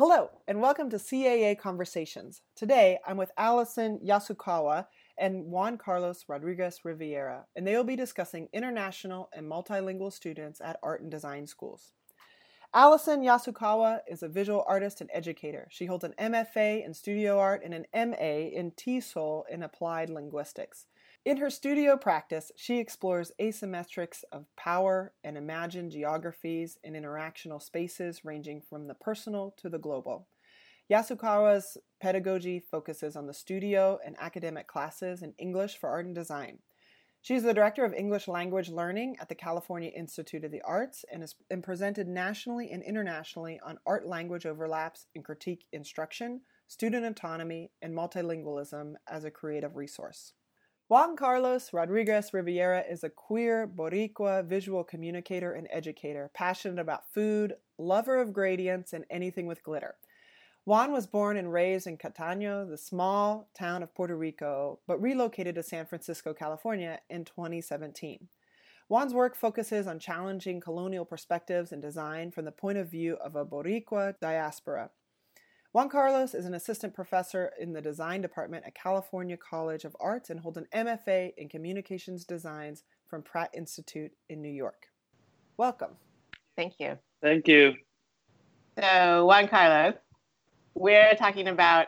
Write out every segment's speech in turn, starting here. Hello, and welcome to CAA Conversations. Today, I'm with Allison Yasukawa and Juan Carlos Rodriguez Rivera, and they will be discussing international and multilingual students at art and design schools. Allison Yasukawa is a visual artist and educator. She holds an MFA in studio art and an MA in TESOL in applied linguistics. In her studio practice, she explores asymmetrics of power and imagined geographies and interactional spaces ranging from the personal to the global. Yasukawa's pedagogy focuses on the studio and academic classes in English for art and design. She is the director of English language learning at the California Institute of the Arts and is presented nationally and internationally on art language overlaps and critique instruction, student autonomy, and multilingualism as a creative resource. Juan Carlos Rodriguez Rivera is a queer Boricua visual communicator and educator, passionate about food, lover of gradients, and anything with glitter. Juan was born and raised in Cataño, the small town of Puerto Rico, but relocated to San Francisco, California in 2017. Juan's work focuses on challenging colonial perspectives in design from the point of view of a Boricua diaspora. Juan Carlos is an assistant professor in the design department at California College of Arts and holds an MFA in communications designs from Pratt Institute in New York. Welcome. Thank you. Thank you. So, Juan Carlos, we're talking about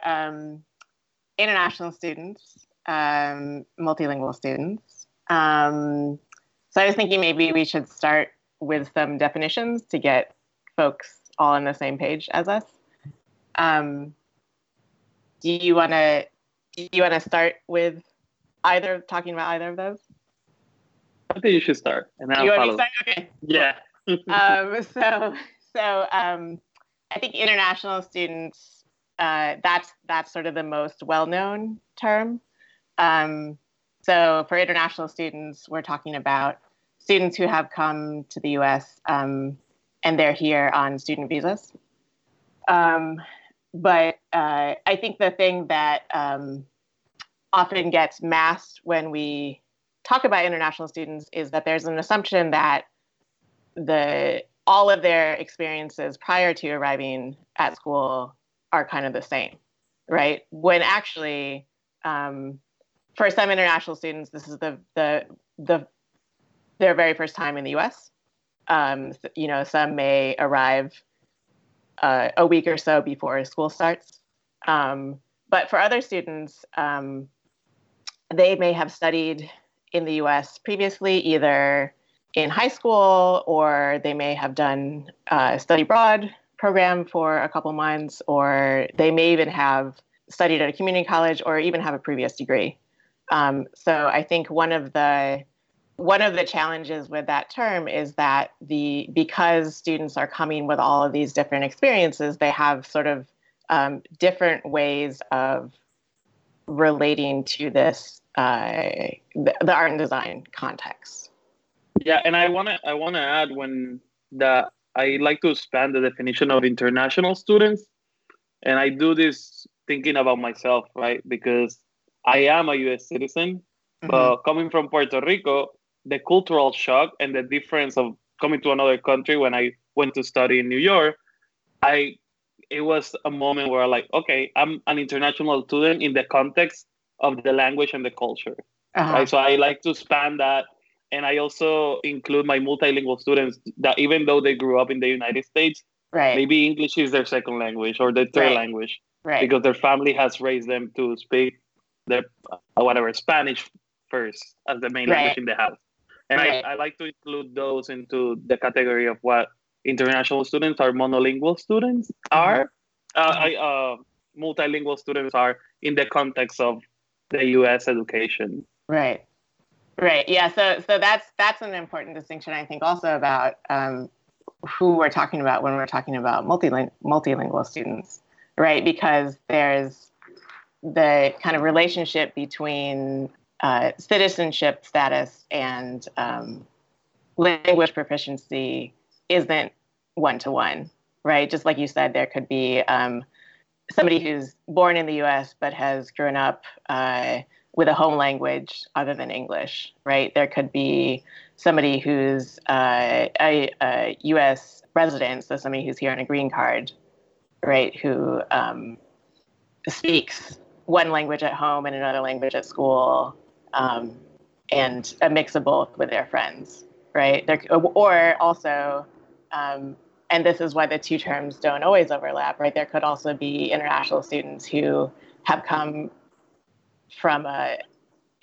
international students, multilingual students. So I was thinking maybe we should start with some definitions to get folks all on the same page as us. Do you want to start with talking about either of those? I think you should start, and I'll follow. Okay. Yeah. I think international students. That's sort of the most well-known term. So for international students, we're talking about students who have come to the U.S. And they're here on student visas. But I think the thing that often gets masked when we talk about international students is that there's an assumption that all of their experiences prior to arriving at school are kind of the same, right? When actually, for some international students, this is their very first time in the U.S. Some may arrive a week or so before school starts. But for other students, they may have studied in the U.S. previously, either in high school, or they may have done a study abroad program for a couple months, or they may even have studied at a community college or even have a previous degree. So I think one of the challenges with that term is that because students are coming with all of these different experiences, they have sort of different ways of relating to this the art and design context. Yeah, and I wanna add I like to expand the definition of international students, and I do this thinking about myself, right? Because I am a U.S. citizen, but coming from Puerto Rico, the cultural shock and the difference of coming to another country when I went to study in New York, it was a moment where I'm an international student in the context of the language and the culture. Uh-huh. Right? So I like to expand that. And I also include my multilingual students that even though they grew up in the United States, right, maybe English is their second language or their third language, right, because their family has raised them to speak their Spanish first as the main language in the house. And I like to include those into the category of what international students or monolingual students are. Multilingual students are in the context of the U.S. education. Right. Yeah. So that's an important distinction, I think, also about who we're talking about when we're talking about multilingual students, right? Because there's the kind of relationship between citizenship status and language proficiency isn't one-to-one, right? Just like you said, there could be somebody who's born in the U.S. but has grown up with a home language other than English, right? There could be somebody who's a U.S. resident, so somebody who's here on a green card, right, who speaks one language at home and another language at school, and a mix of both with their friends, right? Or also, and this is why the two terms don't always overlap, right? There could also be international students who have come from an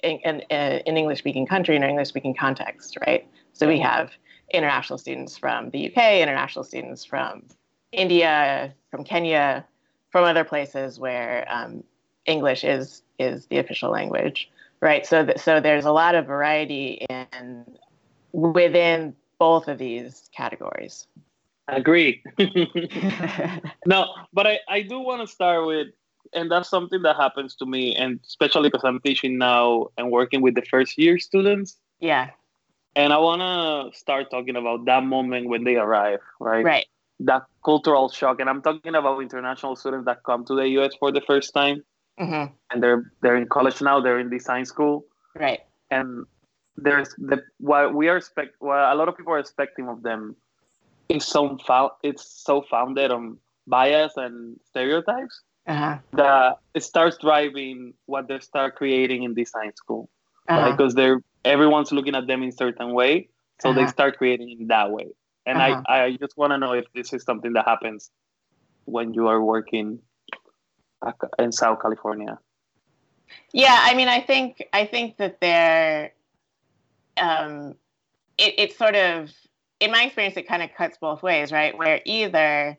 English-speaking country in an English-speaking context, right? So we have international students from the UK, international students from India, from Kenya, from other places where English is the official language, right? So there's a lot of variety within both of these categories. Agreed. No, but I do want to start with, and that's something that happens to me, and especially because I'm teaching now and working with the first year students. Yeah. And I want to start talking about that moment when they arrive, right? Right. That cultural shock. And I'm talking about international students that come to the U.S. for the first time. Mm-hmm. And they're in college now. They're in design school. Right. And there's what a lot of people are expecting of them is so founded on bias and stereotypes. Uh-huh. That it starts driving what they start creating in design school. Uh-huh. Because everyone's looking at them in a certain way, so uh-huh. they start creating in that way. And uh-huh. I just want to know if this is something that happens when you are working in South California. Yeah, I mean, I think that there, it sort of, in my experience, it kind of cuts both ways, right? Where either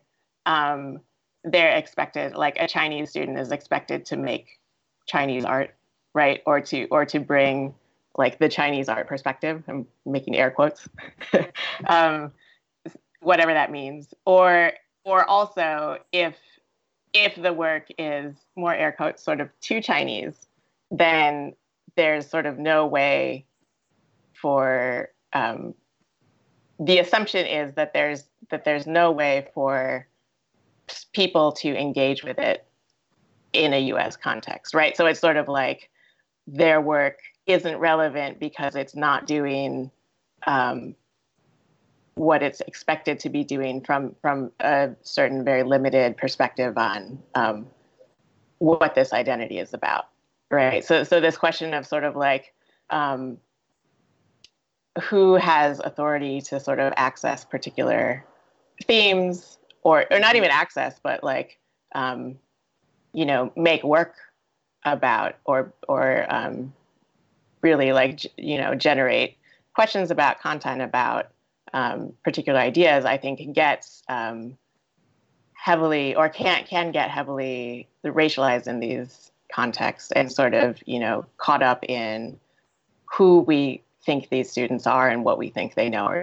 they're expected, like a Chinese student is expected to make Chinese art, right? Or to bring like the Chinese art perspective. I'm making air quotes, whatever that means. Or also if the work is more air quotes sort of too Chinese, then there's sort of no way for the assumption is that there's no way for people to engage with it in a U.S. context, right? So it's sort of like their work isn't relevant because it's not doing what it's expected to be doing from a certain very limited perspective on what this identity is about, right? So this question of sort of like who has authority to sort of access particular themes, or not even access, but like, make work about or really like, generate questions about content about particular ideas, I think gets heavily or can get heavily racialized in these contexts and sort of, caught up in who we think these students are and what we think they know.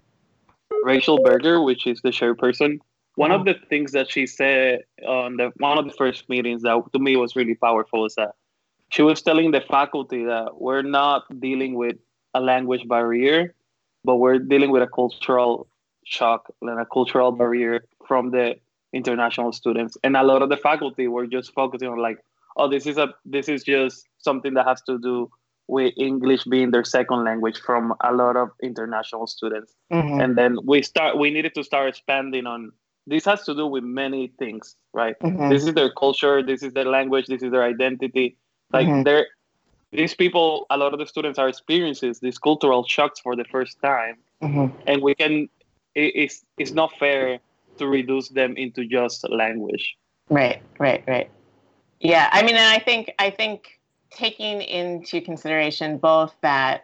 Rachel Berger, which is the chairperson, one of the things that she said on one of the first meetings that to me was really powerful is that she was telling the faculty that we're not dealing with a language barrier, but we're dealing with a cultural shock and a cultural barrier from the international students. And a lot of the faculty were just focusing on like, oh, this is just something that has to do with English being their second language from a lot of international students. Mm-hmm. And then we needed to start expanding on, this has to do with many things, right? Mm-hmm. This is their culture. This is their language. This is their identity. Like mm-hmm. These people, a lot of the students are experiencing these cultural shocks for the first time. Mm-hmm. And it's not fair to reduce them into just language. Right. Yeah. I mean, and I think taking into consideration both that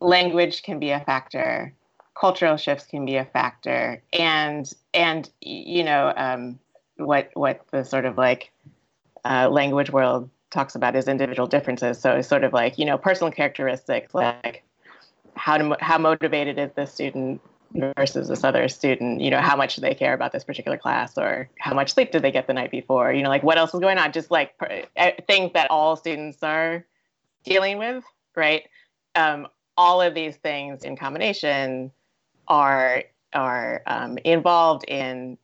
language can be a factor, cultural shifts can be a factor, and what the sort of like language world talks about is individual differences. So it's sort of like personal characteristics, like how motivated is this student versus this other student, how much do they care about this particular class, or how much sleep did they get the night before, like what else is going on, just like things that all students are dealing with, right? All of these things in combination are involved in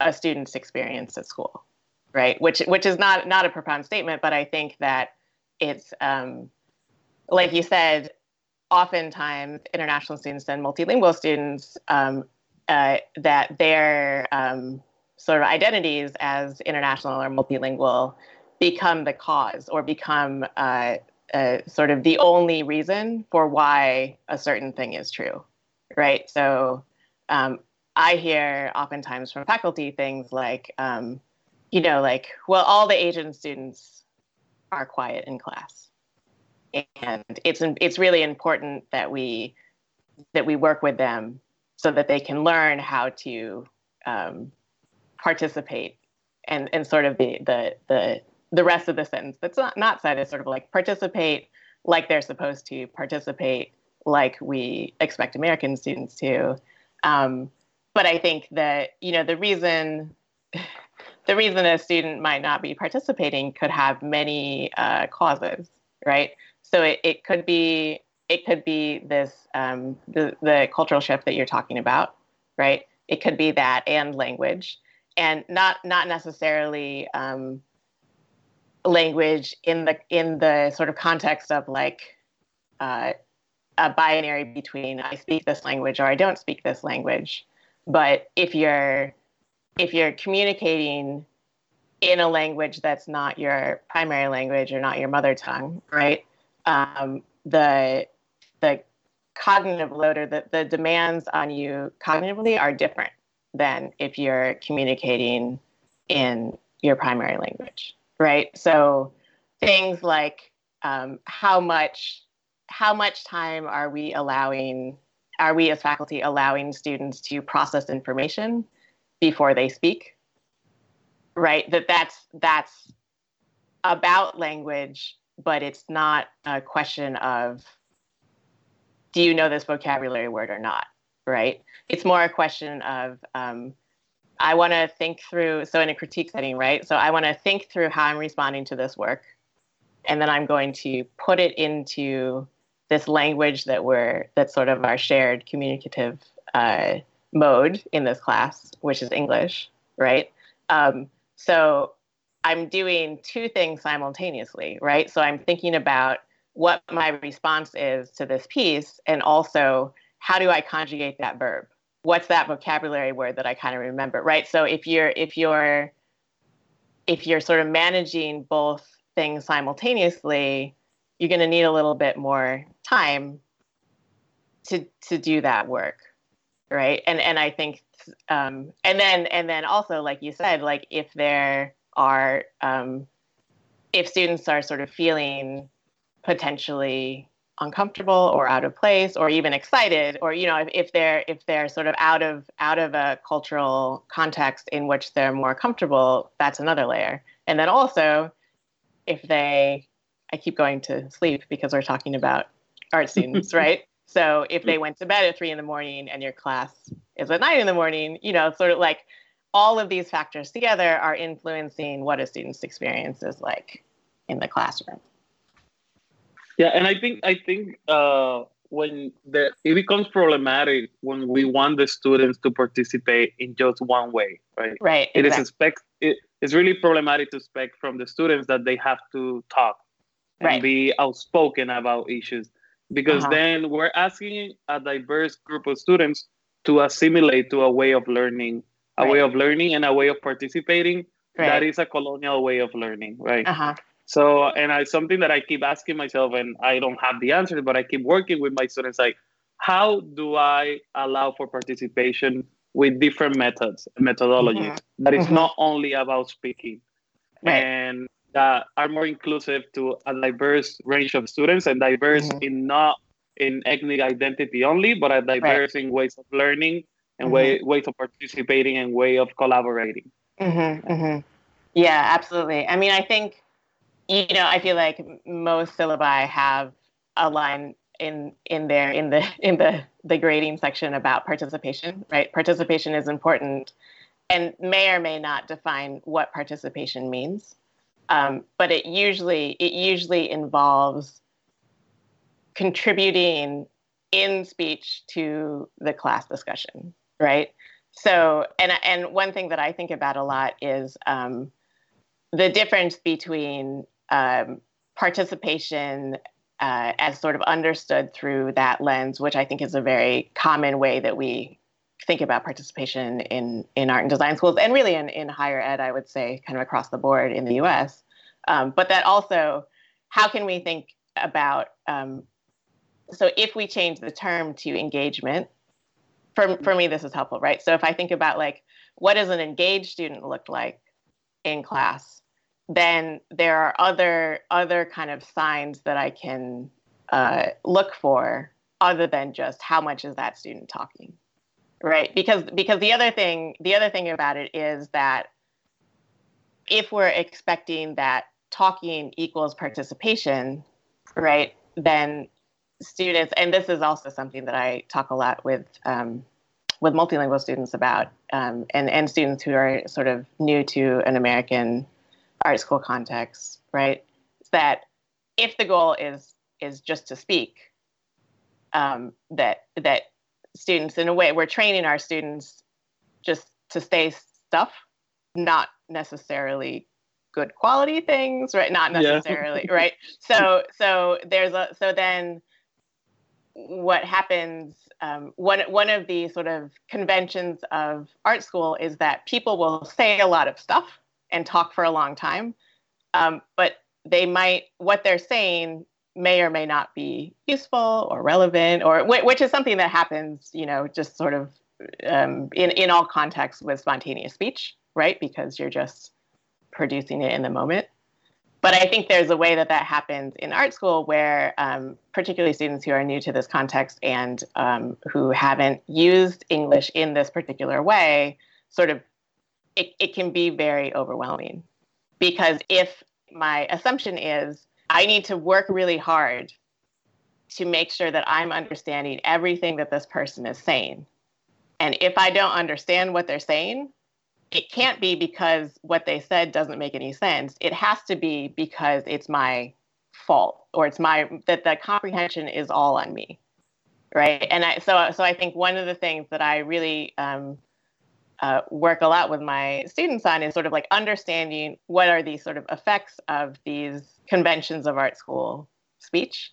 a student's experience at school, right? Which is not a profound statement, but I think that it's, like you said, oftentimes international students and multilingual students, that their sort of identities as international or multilingual become the cause or become sort of the only reason for why a certain thing is true, right? So I hear oftentimes from faculty things like, you know, like, well, all the Asian students are quiet in class. And it's really important that we work with them so that they can learn how to participate, and sort of the rest of the sentence that's not said is sort of like participate like they're supposed to, participate like we expect American students to. But I think that, you know, the reason a student might not be participating could have many causes, right? So it could be this the cultural shift that you're talking about, right? It could be that and language, and not necessarily language in the sort of context of like a binary between I speak this language or I don't speak this language. But if you're communicating in a language that's not your primary language or not your mother tongue, right? The cognitive load or the demands on you cognitively are different than if you're communicating in your primary language, right? So things like how much time are we as faculty allowing students to process information before they speak, right? That's about language, but it's not a question of, do you know this vocabulary word or not, right? It's more a question of, I want to think through, so in a critique setting, right? So I want to think through how I'm responding to this work, and then I'm going to put it into this language that's sort of our shared communicative mode in this class, which is English, right? So I'm doing two things simultaneously, right? So I'm thinking about what my response is to this piece, and also how do I conjugate that verb? What's that vocabulary word that I kind of remember, right? So if you're sort of managing both things simultaneously, you're going to need a little bit more time to do that work, right? And I think and then also, like you said, like if there are if students are sort of feeling potentially uncomfortable or out of place or even excited, or, you know, if they're sort of out of a cultural context in which they're more comfortable, that's another layer. And then also if they, I keep going to sleep because we're talking about art students, right? So if they went to bed at 3 in the morning and your class is at 9 in the morning, you know, sort of like all of these factors together are influencing what a student's experience is like in the classroom. Yeah, and I think when it becomes problematic when we want the students to participate in just one way, right? Right. Exactly. It's really problematic to expect from the students that they have to talk and be outspoken about issues, because then we're asking a diverse group of students to assimilate to a way of learning, and a way of participating that is a colonial way of learning, right? So, and it's something that I keep asking myself, and I don't have the answer, but I keep working with my students, like, how do I allow for participation with different methodologies that is not only about speaking, and that are more inclusive to a diverse range of students, and diverse in not in ethnic identity only, but are diverse in ways of learning and ways of participating and way of collaborating. Yeah, absolutely. I mean, I think, you know, I feel like most syllabi have a line in the grading section about participation, right? Participation is important, and may or may not define what participation means, but it usually involves contributing in speech to the class discussion, right? So, and one thing that I think about a lot is the difference between participation as sort of understood through that lens, which I think is a very common way that we think about participation in art and design schools, and really in higher ed, I would say, kind of across the board in the US. But that also, how can we think about, so if we change the term to engagement, for me, this is helpful, right? So if I think about like, what does an engaged student look like in class, then there are other kind of signs that I can look for other than just how much is that student talking, right? Because the other thing about it is that if we're expecting that talking equals participation, right, then students, and this is also something that I talk a lot with multilingual students about, and students who are sort of new to an American art school context, right? It's that if the goal is just to speak, that students, in a way, we're training our students just to say stuff, not necessarily good quality things, right? Not necessarily, yeah. Right? So then what happens, one of the sort of conventions of art school is that people will say a lot of stuff and talk for a long time, but they might, what they're saying may or may not be useful or relevant, or which is something that happens, you know, just sort of in all contexts with spontaneous speech, right? Because you're just producing it in the moment. But I think there's a way that happens in art school where particularly students who are new to this context and who haven't used English in this particular way, sort of, it can be very overwhelming. Because if my assumption is I need to work really hard to make sure that I'm understanding everything that this person is saying. And if I don't understand what they're saying, it can't be because what they said doesn't make any sense. It has to be because it's my fault, or it's that the comprehension is all on me, right? And so I think one of the things that I really work a lot with my students on is sort of like understanding what are these sort of effects of these conventions of art school speech,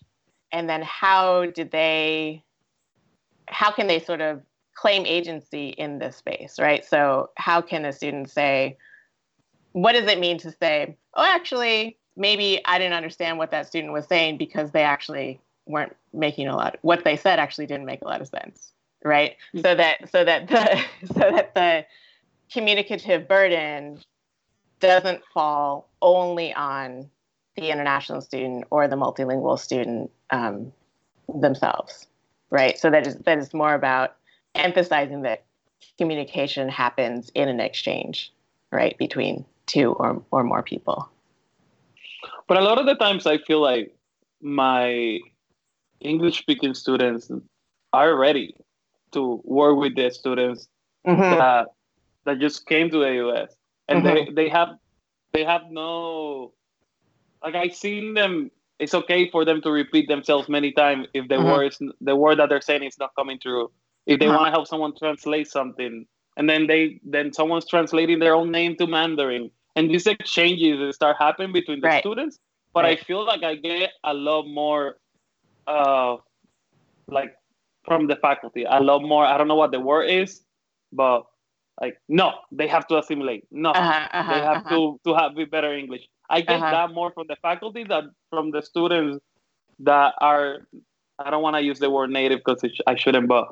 and then how can they sort of claim agency in this space, right? So how can a student say, what does it mean to say, oh, actually, maybe I didn't understand what that student was saying because they actually weren't making what they said actually didn't make a lot of sense, right? Mm-hmm. So that the communicative burden doesn't fall only on the international student or the multilingual student themselves, right? So that is more about emphasizing that communication happens in an exchange, right, between two or more people. But a lot of the times I feel like my English-speaking students are ready to work with the students mm-hmm. that just came to the U.S. And mm-hmm. they have no, like, I've seen them. It's okay for them to repeat themselves many times if the mm-hmm. the word that they're saying is not coming through. If they want to help someone translate something, and then someone's translating their own name to Mandarin, and these exchanges start happening between the right. students. But right. I feel like I get a lot more, like, from the faculty, a lot more. I don't know what the word is, but like, no, they have to assimilate. No, they have to have better English. I get that more from the faculty than from the students that are. I don't want to use the word native because I shouldn't, but.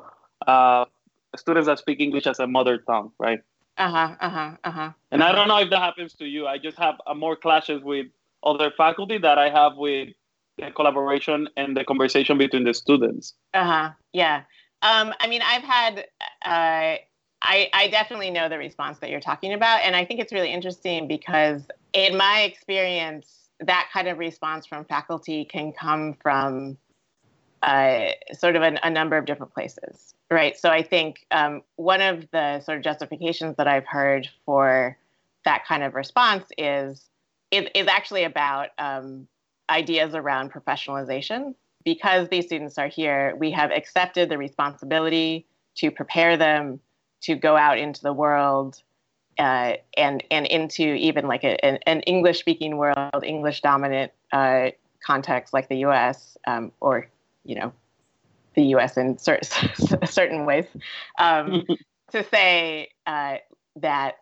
Students that speak English as a mother tongue, right? And I don't know if that happens to you. I just have more clashes with other faculty that I have with the collaboration and the conversation between the students. Yeah. I mean, I've had, I definitely know the response that you're talking about. And I think it's really interesting because in my experience, that kind of response from faculty can come from sort of a number of different places, right? So I think one of the sort of justifications that I've heard for that kind of response is actually about ideas around professionalization. Because these students are here, we have accepted the responsibility to prepare them to go out into the world and into even like an English-speaking world, English-dominant context like the U.S. or you know, the U.S. in certain ways, to say that,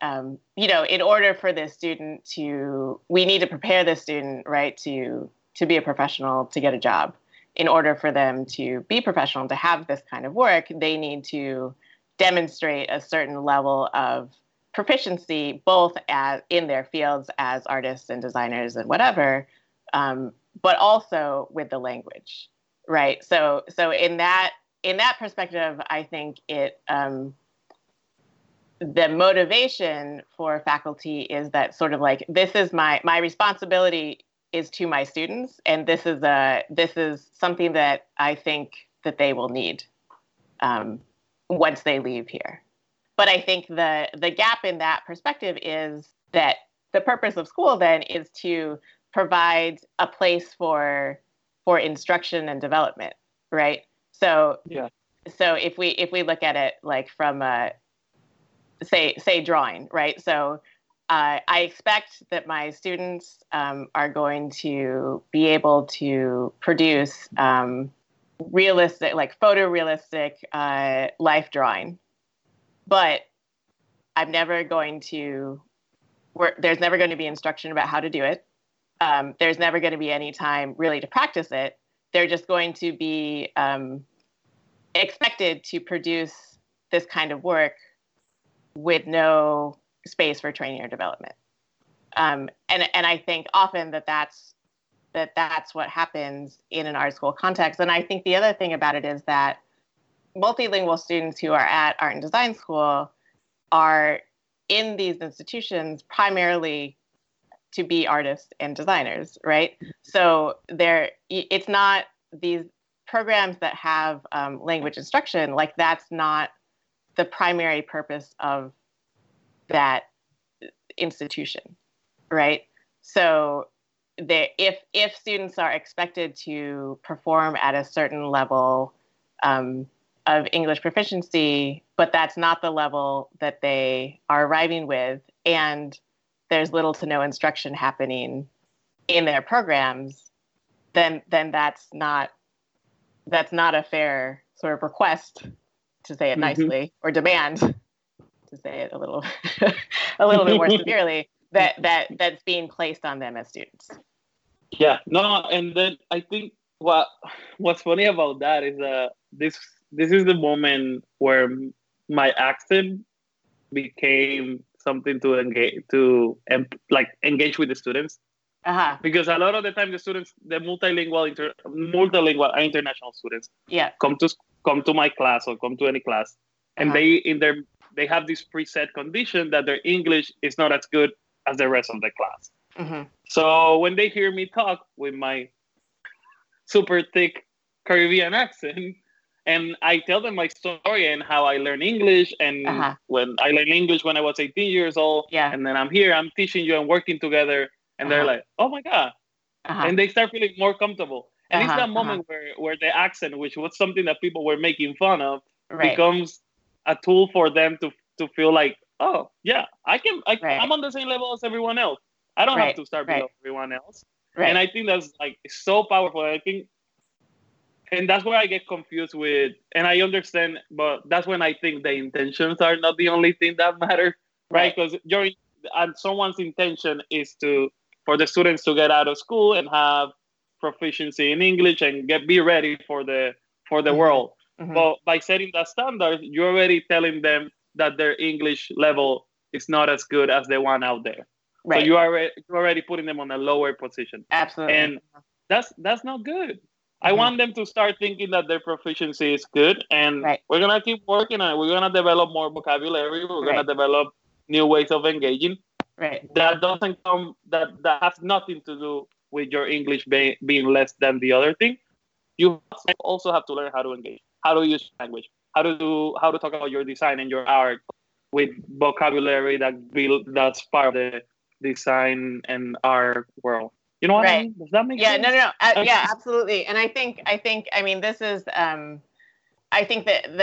you know, in order for this student to, we need to prepare the student, right, to be a professional, to get a job. In order for them to be professional, to have this kind of work, they need to demonstrate a certain level of proficiency, both as, in their fields as artists and designers and whatever, but also with the language, right? So in that perspective, I think it the motivation for faculty is that sort of like, this is my responsibility is to my students, and this is something that I think that they will need once they leave here. But I think the gap in that perspective is that the purpose of school then is to provide a place for instruction and development, right? So yeah. So if we look at it like from a say drawing, right? So I expect that my students are going to be able to produce realistic, like photorealistic life drawing. But I'm never going to, there's never going to be instruction about how to do it. There's never going to be any time really to practice it. They're just going to be expected to produce this kind of work with no space for training or development. And I think often that's what happens in an art school context. And I think the other thing about it is that multilingual students who are at art and design school are in these institutions primarily to be artists and designers, right? So it's not these programs that have language instruction, like that's not the primary purpose of that institution, right? So if students are expected to perform at a certain level of English proficiency, but that's not the level that they are arriving with, and there's little to no instruction happening in their programs, then that's not a fair sort of request, to say it nicely, or demand, to say it a little bit more severely, that's being placed on them as students. Yeah, no, and then I think what's funny about that is this is the moment where my accent became something to engage with the students. Uh-huh. Because a lot of the time, the students, the multilingual are international students. Yeah. Come to my class or come to any class, and uh-huh. they have this preset condition that their English is not as good as the rest of the class. Mm-hmm. So when they hear me talk with my super thick Caribbean accent, and I tell them my story and how I learned English, and uh-huh. when I learned English when I was 18 years old, yeah. and then I'm here, I'm teaching you and working together, and uh-huh. they're like, oh my God. Uh-huh. And they start feeling more comfortable. And uh-huh. it's that moment uh-huh. where the accent, which was something that people were making fun of, right. becomes a tool for them to feel like, oh, yeah, I'm on the same level as everyone else. I don't have to start below everyone else. Right. And I think that's like so powerful. And that's where I get confused with, and I understand, but that's when I think the intentions are not the only thing that matter, right? Because someone's intention is for the students to get out of school and have proficiency in English and be ready for the mm-hmm. world. Mm-hmm. But by setting that standard, you're already telling them that their English level is not as good as the one out there. Right. So you're already putting them on a lower position. Absolutely. And that's not good. Mm-hmm. I want them to start thinking that their proficiency is good, and we're going to keep working on it. We're going to develop more vocabulary. We're going to develop new ways of engaging. Right. That doesn't come. That has nothing to do with your English being less than the other thing. You also have to learn how to engage, how to use language, how to talk about your design and your art with vocabulary that's part of the design and art world. You know what I mean? Does that make sense? Yeah, no. Yeah, absolutely. And I think, I mean, this is, I think that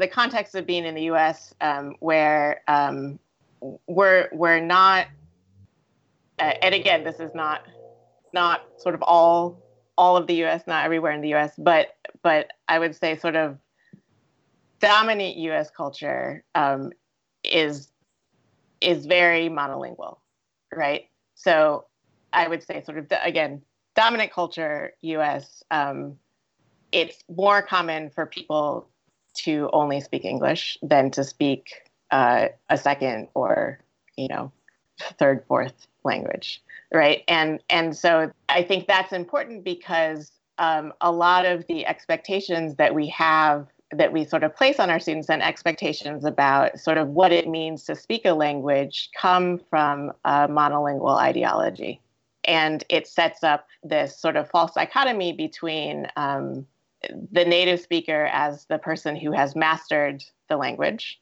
the context of being in the U.S. Where we're not, and again, this is not sort of all of the U.S., not everywhere in the U.S., but I would say sort of dominant U.S. culture is very monolingual, right? So I would say sort of, again, dominant culture, U.S., it's more common for people to only speak English than to speak a second or, you know, third, fourth language, right? And so I think that's important because a lot of the expectations that we have, that we sort of place on our students, and expectations about sort of what it means to speak a language, come from a monolingual ideology. And it sets up this sort of false dichotomy between the native speaker as the person who has mastered the language,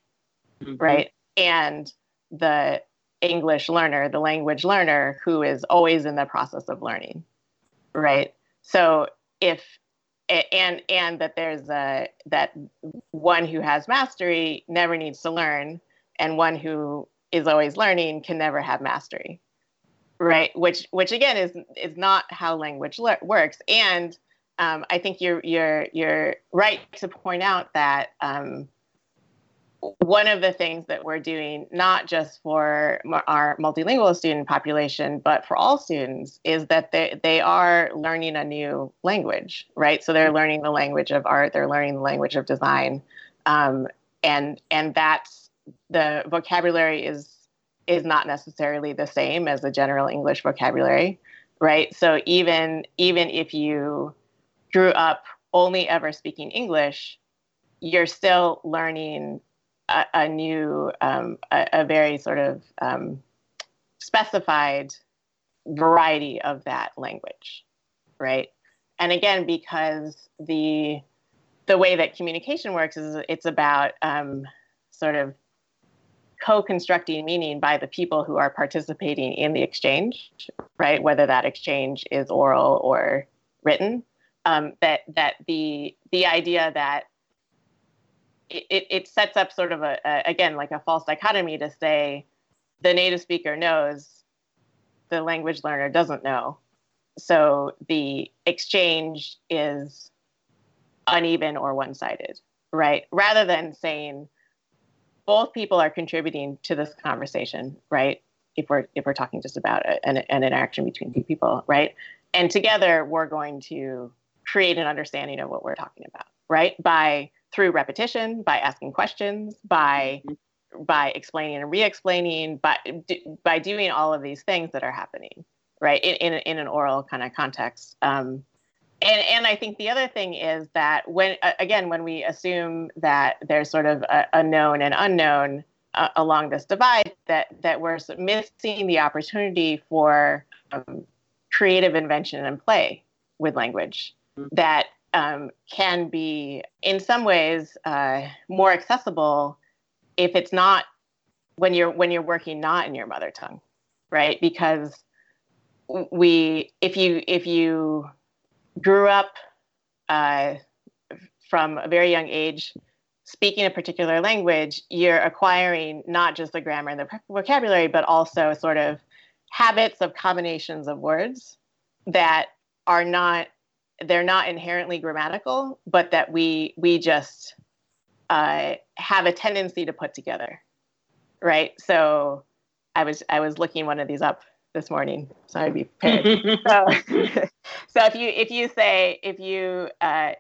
mm-hmm. right? And the English learner, the language learner, who is always in the process of learning, right? So if, and that there's a, that one who has mastery never needs to learn, and one who is always learning can never have mastery, right? Which again is not how language works. And I think you're right to point out that one of the things that we're doing, not just for our multilingual student population, but for all students, is that they are learning a new language, right? So they're learning the language of art, they're learning the language of design, and that's, the vocabulary is not necessarily the same as the general English vocabulary, right? So even if you grew up only ever speaking English, you're still learning a new, a very sort of specified variety of that language, right? And again, because the way that communication works is it's about sort of co-constructing meaning by the people who are participating in the exchange, right? Whether that exchange is oral or written, that the idea that it sets up sort of a again, like a false dichotomy to say the native speaker knows, the language learner doesn't know. So the exchange is uneven or one-sided, right? Rather than saying both people are contributing to this conversation, right? If we're talking just about an interaction between two people, right? And together we're going to create an understanding of what we're talking about, right? Through repetition, by asking questions, by explaining and re-explaining, by doing all of these things that are happening, right, in an oral kind of context. And I think the other thing is that when we assume that there's sort of a known and unknown along this divide, that we're missing the opportunity for creative invention and play with language that can be in some ways more accessible if it's not when you're working not in your mother tongue, right? Because if you grew up from a very young age speaking a particular language, you're acquiring not just the grammar and the vocabulary, but also sort of habits of combinations of words that are not. They're not inherently grammatical, but that we just have a tendency to put together, right? So I was looking one of these up this morning, so I'd be prepared. So if I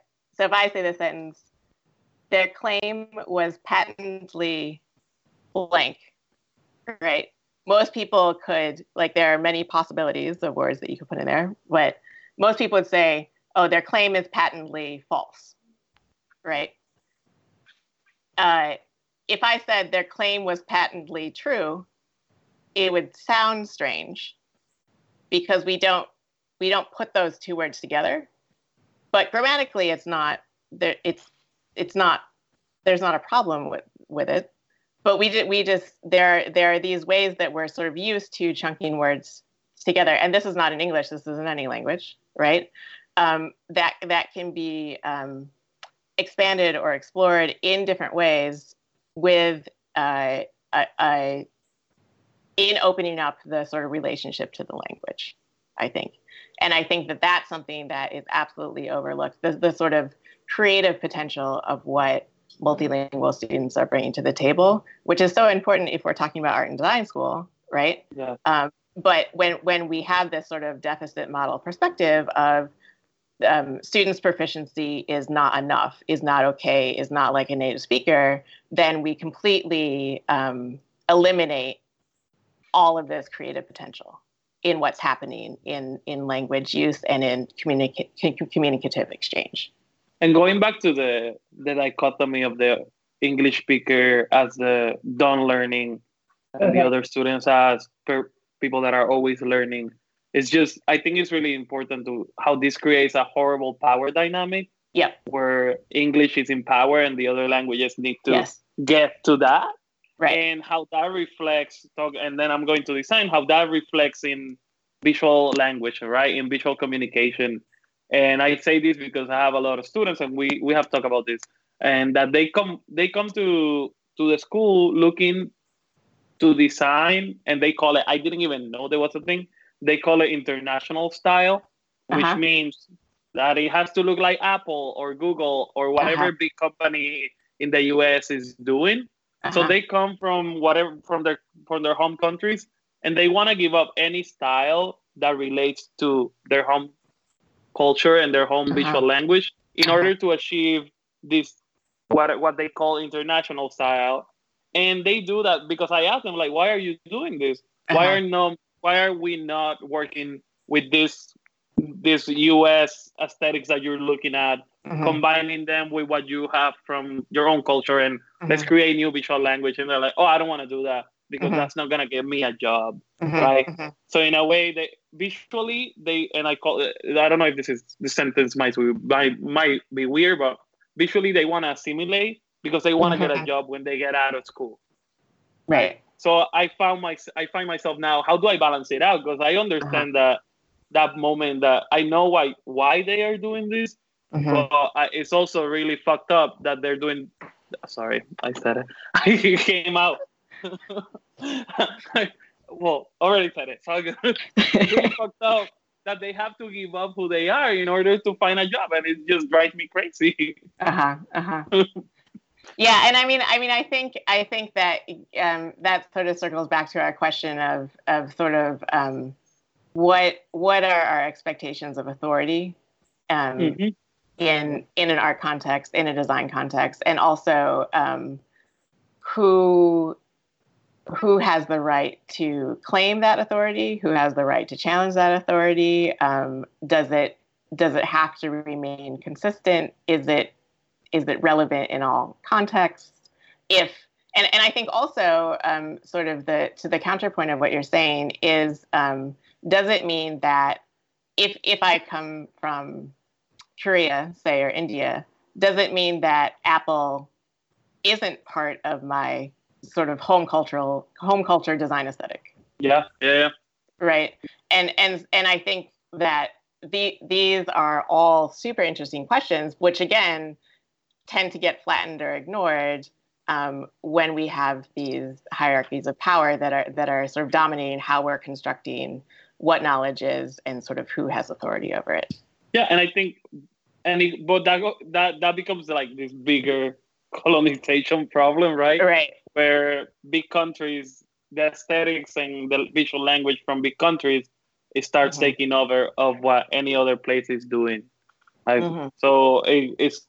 say the sentence, their claim was patently blank, right? Most people could, like, there are many possibilities of words that you could put in there, but most people would say, oh, their claim is patently false, right? If I said their claim was patently true, it would sound strange because we don't put those two words together. But grammatically, there's not a problem with it. But there are these ways that we're sort of used to chunking words together, and this is not in English. This is in any language, right? That can be expanded or explored in different ways with in opening up the sort of relationship to the language, I think. And I think that that's something that is absolutely overlooked, the sort of creative potential of what multilingual students are bringing to the table, which is so important if we're talking about art and design school, right? Yeah. But when we have this sort of deficit model perspective of students' proficiency is not enough, is not okay, is not like a native speaker, then we completely eliminate all of this creative potential in what's happening in language use and in communicative exchange. And going back to the dichotomy of the English speaker as the done learning and the other students as people that are always learning, it's just, I think it's really important to how this creates a horrible power dynamic. Yeah. Where English is in power and the other languages need to get to that. Right. And how that reflects, and then I'm going to design, how that reflects in visual language, right? In visual communication. And I say this because I have a lot of students and we have talked about this. And that they come to the school looking to design, and they call it, I didn't even know there was a thing, they call it international style, which means that it has to look like Apple or Google or whatever big company in the US is doing. So they come from whatever from their home countries, and they want to give up any style that relates to their home culture and their home visual language in order to achieve this what they call international style. And they do that because I asked them, like, why are you doing this? Why are we not working with this US aesthetics that you're looking at, combining them with what you have from your own culture, and let's create new visual language? And they're like, oh, I don't want to do that because that's not going to give me a job, right? So in a way, they visually, I don't know if this sentence might be weird, but visually they want to assimilate because they want to get a job when they get out of school. Right. So I find myself now, how do I balance it out? Because I understand that moment that I know why they are doing this, but it's also really fucked up that they're doing. Sorry, I said it. I came out. Well, already said it. So it's really fucked up that they have to give up who they are in order to find a job, and it just drives me crazy. Yeah, and I mean, I think that that sort of circles back to our question of sort of. What are our expectations of authority in an art context, in a design context, and also who has the right to claim that authority? Who has the right to challenge that authority? Does it have to remain consistent? Is it relevant in all contexts? And I think also sort of to the counterpoint of what you're saying is. Does it mean that if I come from Korea, say, or India, does it mean that Apple isn't part of my sort of home culture design aesthetic? Yeah. Right. And I think that these are all super interesting questions, which again tend to get flattened or ignored when we have these hierarchies of power that are sort of dominating how we're constructing what knowledge is and sort of who has authority over it. Yeah, and I think, but that becomes like this bigger colonization problem, right? Right. Where big countries, the aesthetics and the visual language from big countries, it starts taking over of what any other place is doing. Like, so it's,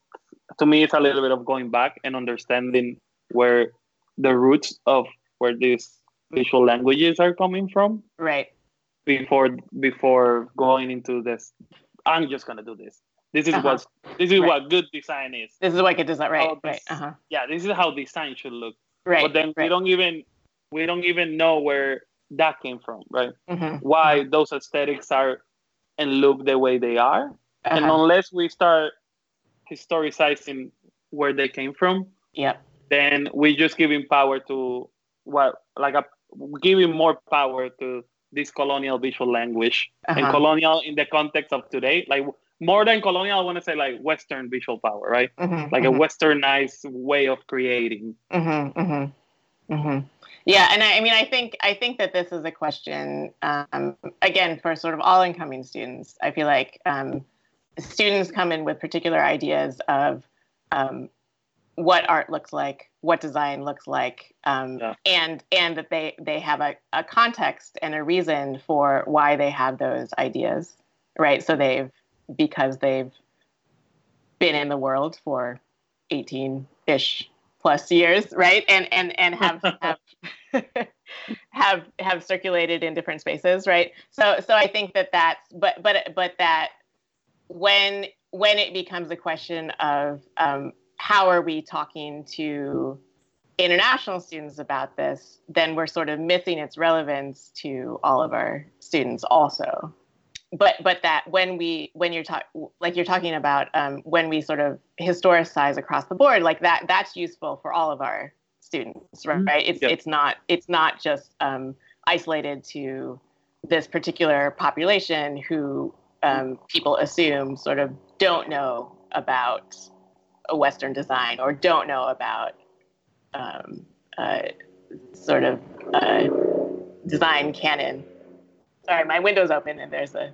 to me, it's a little bit of going back and understanding where the roots of where these visual languages are coming from. Right. Before going into this, I'm just gonna do this. This is what good design is. This is what good design, right? Right. Yeah, this is how design should look. Right. But then we don't even know where that came from, right? Why those aesthetics are and look the way they are, and unless we start historicizing where they came from, then we're just giving power to giving more power to this colonial visual language, and colonial in the context of today, like more than colonial, I want to say like Western visual power, right? A Westernized way of creating. Yeah, and I think that this is a question again for sort of all incoming students. I feel like students come in with particular ideas of what art looks like, what design looks like, and that they have a context and a reason for why they have those ideas, right? So because they've been in the world for 18-ish plus years, right? And have circulated in different spaces, right? So I think that's that when it becomes a question of how are we talking to international students about this, then we're sort of missing its relevance to all of our students also. But that when you're talking about when we sort of historicize across the board, like that's useful for all of our students, right? Mm-hmm. It's not just isolated to this particular population who people assume sort of don't know about a Western design or don't know about design canon. Sorry, my window's open and there's a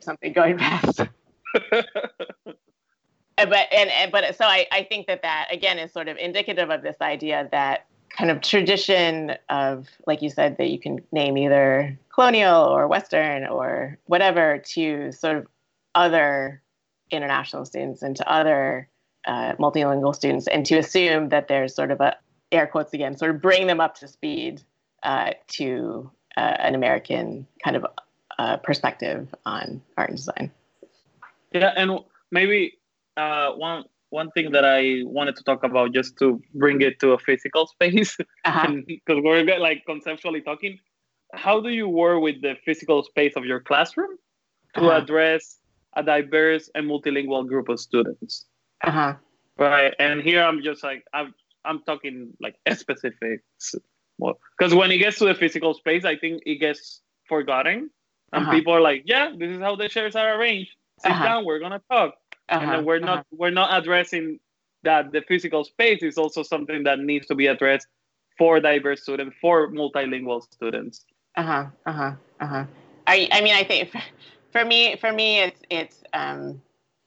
something going past. But so I think that again is sort of indicative of this idea that kind of tradition of, like you said, that you can name either colonial or Western or whatever to sort of other international students and to other multilingual students, and to assume that there's sort of a, air quotes again, sort of bring them up to speed to an American kind of perspective on art and design. Yeah, and maybe one thing that I wanted to talk about, just to bring it to a physical space, because we're like conceptually talking, how do you work with the physical space of your classroom to address a diverse and multilingual group of students? Right, and here I'm just like, I'm talking like specifics. Well, because when it gets to the physical space, I think it gets forgotten. And people are like, yeah, this is how the chairs are arranged. Sit down, we're going to talk. And then we're not addressing that the physical space is also something that needs to be addressed for diverse students, for multilingual students. I think for me, it's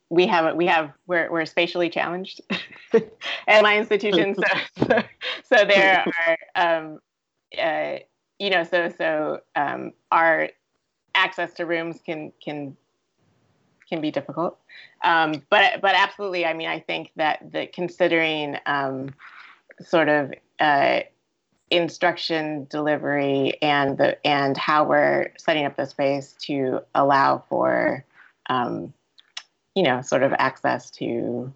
we're spatially challenged at my institution. So there are, our access to rooms can be difficult. But absolutely, I mean, I think that considering instruction delivery and how we're setting up the space to allow for access to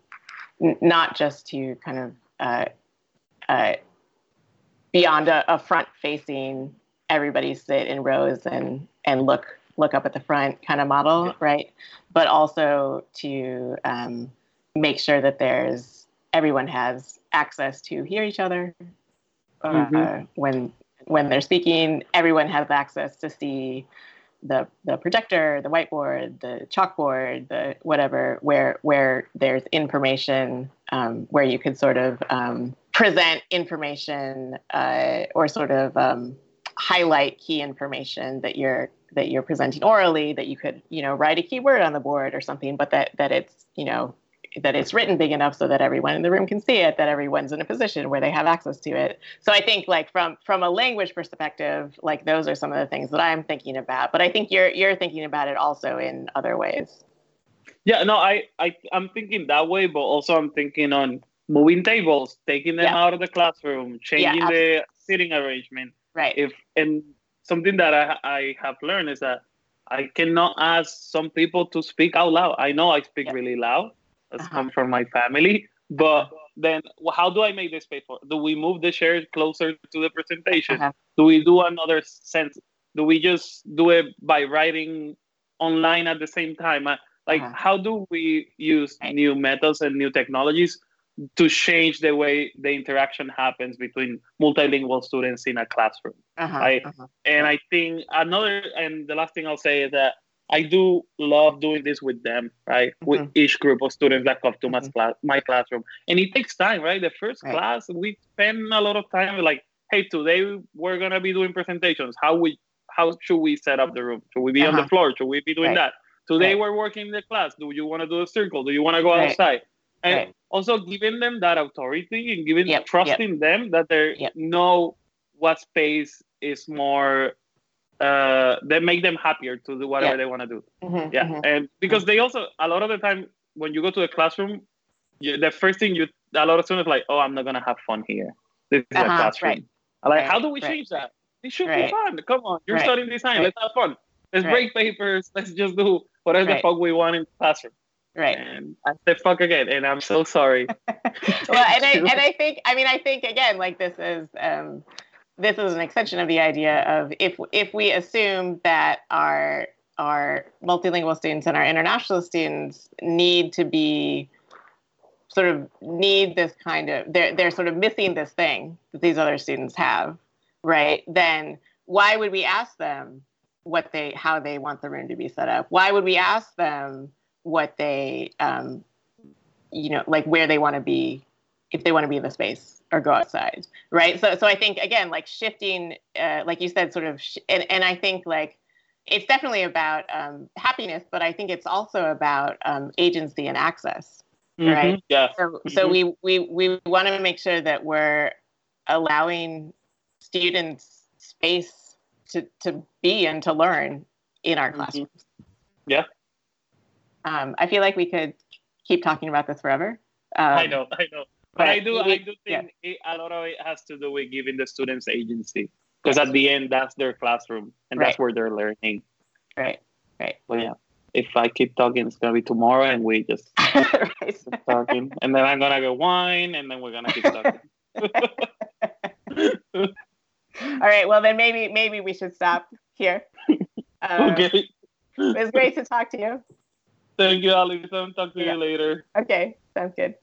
not just to kind of beyond a front facing everybody sit in rows and look up at the front kind of model, right? But also to make sure that everyone has access to hear each other when they're speaking. Everyone has access to see the projector, the whiteboard, the chalkboard, the whatever, where there's information, where you could sort of present information or sort of highlight key information that you're presenting orally, that you could, write a keyword on the board or something, but that it's, that it's written big enough so that everyone in the room can see it, that everyone's in a position where they have access to it. So I think like from a language perspective, like those are some of the things that I'm thinking about, but I think you're thinking about it also in other ways. Yeah, no, I'm thinking that way, but also I'm thinking on moving tables, taking them out of the classroom, changing the seating arrangement. Right. And something that I have learned is that I cannot ask some people to speak out loud. I know I speak really loud. That's come from my family. But then how do I make this space for? Do we move the chairs closer to the presentation? Do we do another sense? Do we just do it by writing online at the same time? How do we use new methods and new technologies to change the way the interaction happens between multilingual students in a classroom? And I think the last thing I'll say is that I do love doing this with them, right? Mm-hmm. With each group of students that come to my classroom. And it takes time, right? The first class, we spend a lot of time like, hey, today we're going to be doing presentations. How should we set up the room? Should we be on the floor? Should we be doing that? Today we're working in the class. Do you want to do a circle? Do you want to go outside? And also giving them that authority and giving trusting them that they know what space is more that make them happier to do whatever they want to do. And because they also, a lot of the time when you go to the classroom, the first thing a lot of students are like, oh, I'm not going to have fun here. This is a classroom. How do we change that? It should be fun. Come on, you're studying design. Let's have fun. Let's break papers. Let's just do whatever the fuck we want in the classroom. And I said fuck again, and I'm so sorry. I think again, like this is an extension of the idea of if we assume that our multilingual students and our international students need this kind of they're sort of missing this thing that these other students have, right? Then why would we ask them how they want the room to be set up? Why would we ask them what they, where they want to be, if they want to be in the space or go outside, right? So I think, again, like shifting, like you said, sort of, and I think like, it's definitely about happiness, but I think it's also about agency and access, right? Yeah. So we want to make sure that we're allowing students space to be and to learn in our classrooms. Yeah. I feel like we could keep talking about this forever. I know. But I do think a lot of it has to do with giving the students agency. Because at the end, that's their classroom. And that's where they're learning. Right. Well, yeah. If I keep talking, it's going to be tomorrow. And we just keep talking. And then I'm going to go wine. And then we're going to keep talking. All right. Well, then maybe we should stop here. Okay. It was great to talk to you. Thank you, Allison. Talk to you later. Okay, sounds good.